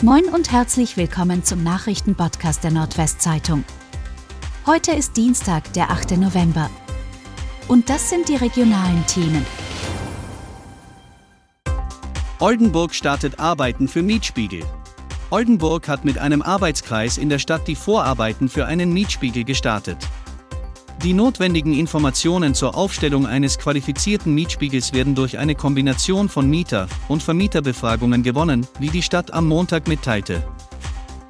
Moin und herzlich willkommen zum Nachrichtenpodcast der Nordwestzeitung. Heute ist Dienstag, der 8. November. Und das sind die regionalen Themen. Oldenburg startet Arbeiten für Mietspiegel. Oldenburg hat mit einem Arbeitskreis in der Stadt die Vorarbeiten für einen Mietspiegel gestartet. Die notwendigen Informationen zur Aufstellung eines qualifizierten Mietspiegels werden durch eine Kombination von Mieter- und Vermieterbefragungen gewonnen, wie die Stadt am Montag mitteilte.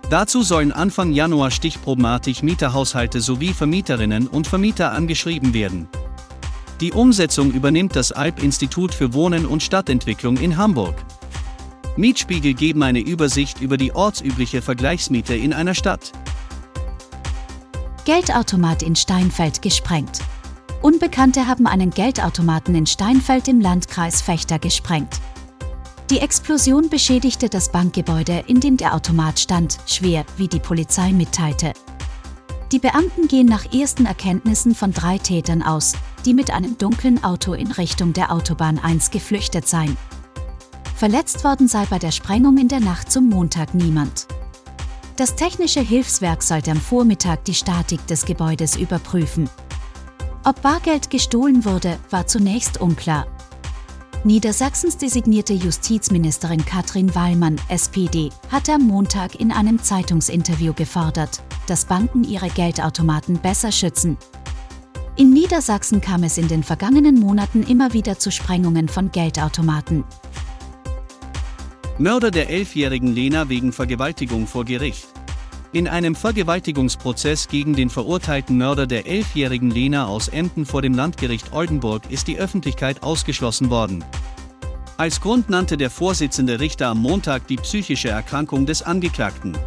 Dazu sollen Anfang Januar stichprobenartig Mieterhaushalte sowie Vermieterinnen und Vermieter angeschrieben werden. Die Umsetzung übernimmt das Alb-Institut für Wohnen und Stadtentwicklung in Hamburg. Mietspiegel geben eine Übersicht über die ortsübliche Vergleichsmiete in einer Stadt. Geldautomat in Steinfeld gesprengt. Unbekannte haben einen Geldautomaten in Steinfeld im Landkreis Vechta gesprengt. Die Explosion beschädigte das Bankgebäude, in dem der Automat stand, schwer, wie die Polizei mitteilte. Die Beamten gehen nach ersten Erkenntnissen von 3 Tätern aus, die mit einem dunklen Auto in Richtung der Autobahn 1 geflüchtet seien. Verletzt worden sei bei der Sprengung in der Nacht zum Montag niemand. Das technische Hilfswerk sollte am Vormittag die Statik des Gebäudes überprüfen. Ob Bargeld gestohlen wurde, war zunächst unklar. Niedersachsens designierte Justizministerin Katrin Wallmann, SPD, hatte am Montag in einem Zeitungsinterview gefordert, dass Banken ihre Geldautomaten besser schützen. In Niedersachsen kam es in den vergangenen Monaten immer wieder zu Sprengungen von Geldautomaten. Mörder der 11-jährigen Lena wegen Vergewaltigung vor Gericht. In einem Vergewaltigungsprozess gegen den verurteilten Mörder der 11-jährigen Lena aus Emden vor dem Landgericht Oldenburg ist die Öffentlichkeit ausgeschlossen worden. Als Grund nannte der vorsitzende Richter am Montag die psychische Erkrankung des Angeklagten.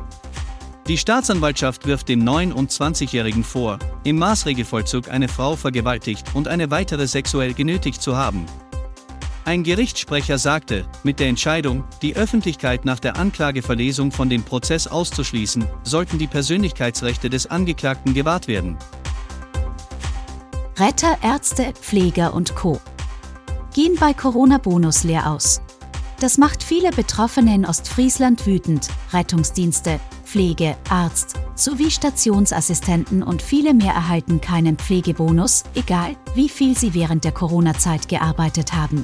Die Staatsanwaltschaft wirft dem 29-Jährigen vor, im Maßregelvollzug eine Frau vergewaltigt und eine weitere sexuell genötigt zu haben. Ein Gerichtssprecher sagte, mit der Entscheidung, die Öffentlichkeit nach der Anklageverlesung von dem Prozess auszuschließen, sollten die Persönlichkeitsrechte des Angeklagten gewahrt werden. Retter, Ärzte, Pfleger und Co. gehen bei Corona-Bonus leer aus. Das macht viele Betroffene in Ostfriesland wütend. Rettungsdienste, Pflege, Arzt sowie Stationsassistenten und viele mehr erhalten keinen Pflegebonus, egal wie viel sie während der Corona-Zeit gearbeitet haben.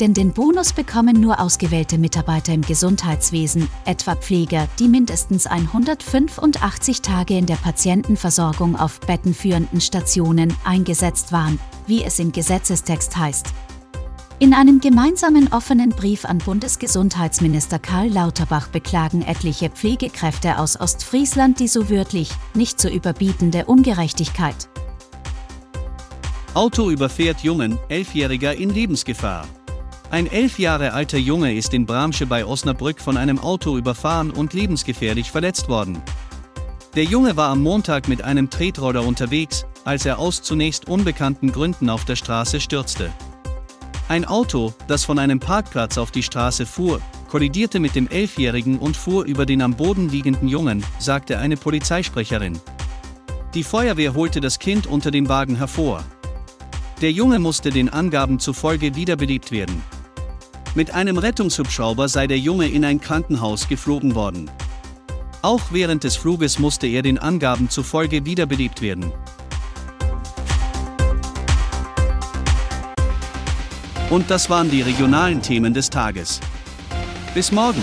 Denn den Bonus bekommen nur ausgewählte Mitarbeiter im Gesundheitswesen, etwa Pfleger, die mindestens 185 Tage in der Patientenversorgung auf bettenführenden Stationen eingesetzt waren, wie es im Gesetzestext heißt. In einem gemeinsamen offenen Brief an Bundesgesundheitsminister Karl Lauterbach beklagen etliche Pflegekräfte aus Ostfriesland die so wörtlich nicht zu überbietende Ungerechtigkeit. Auto überfährt Jungen, 11-Jähriger in Lebensgefahr. Ein 11 Jahre alter Junge ist in Bramsche bei Osnabrück von einem Auto überfahren und lebensgefährlich verletzt worden. Der Junge war am Montag mit einem Tretroller unterwegs, als er aus zunächst unbekannten Gründen auf der Straße stürzte. Ein Auto, das von einem Parkplatz auf die Straße fuhr, kollidierte mit dem 11-Jährigen und fuhr über den am Boden liegenden Jungen, sagte eine Polizeisprecherin. Die Feuerwehr holte das Kind unter dem Wagen hervor. Der Junge musste den Angaben zufolge wiederbelebt werden. Mit einem Rettungshubschrauber sei der Junge in ein Krankenhaus geflogen worden. Auch während des Fluges musste er den Angaben zufolge wiederbelebt werden. Und das waren die regionalen Themen des Tages. Bis morgen!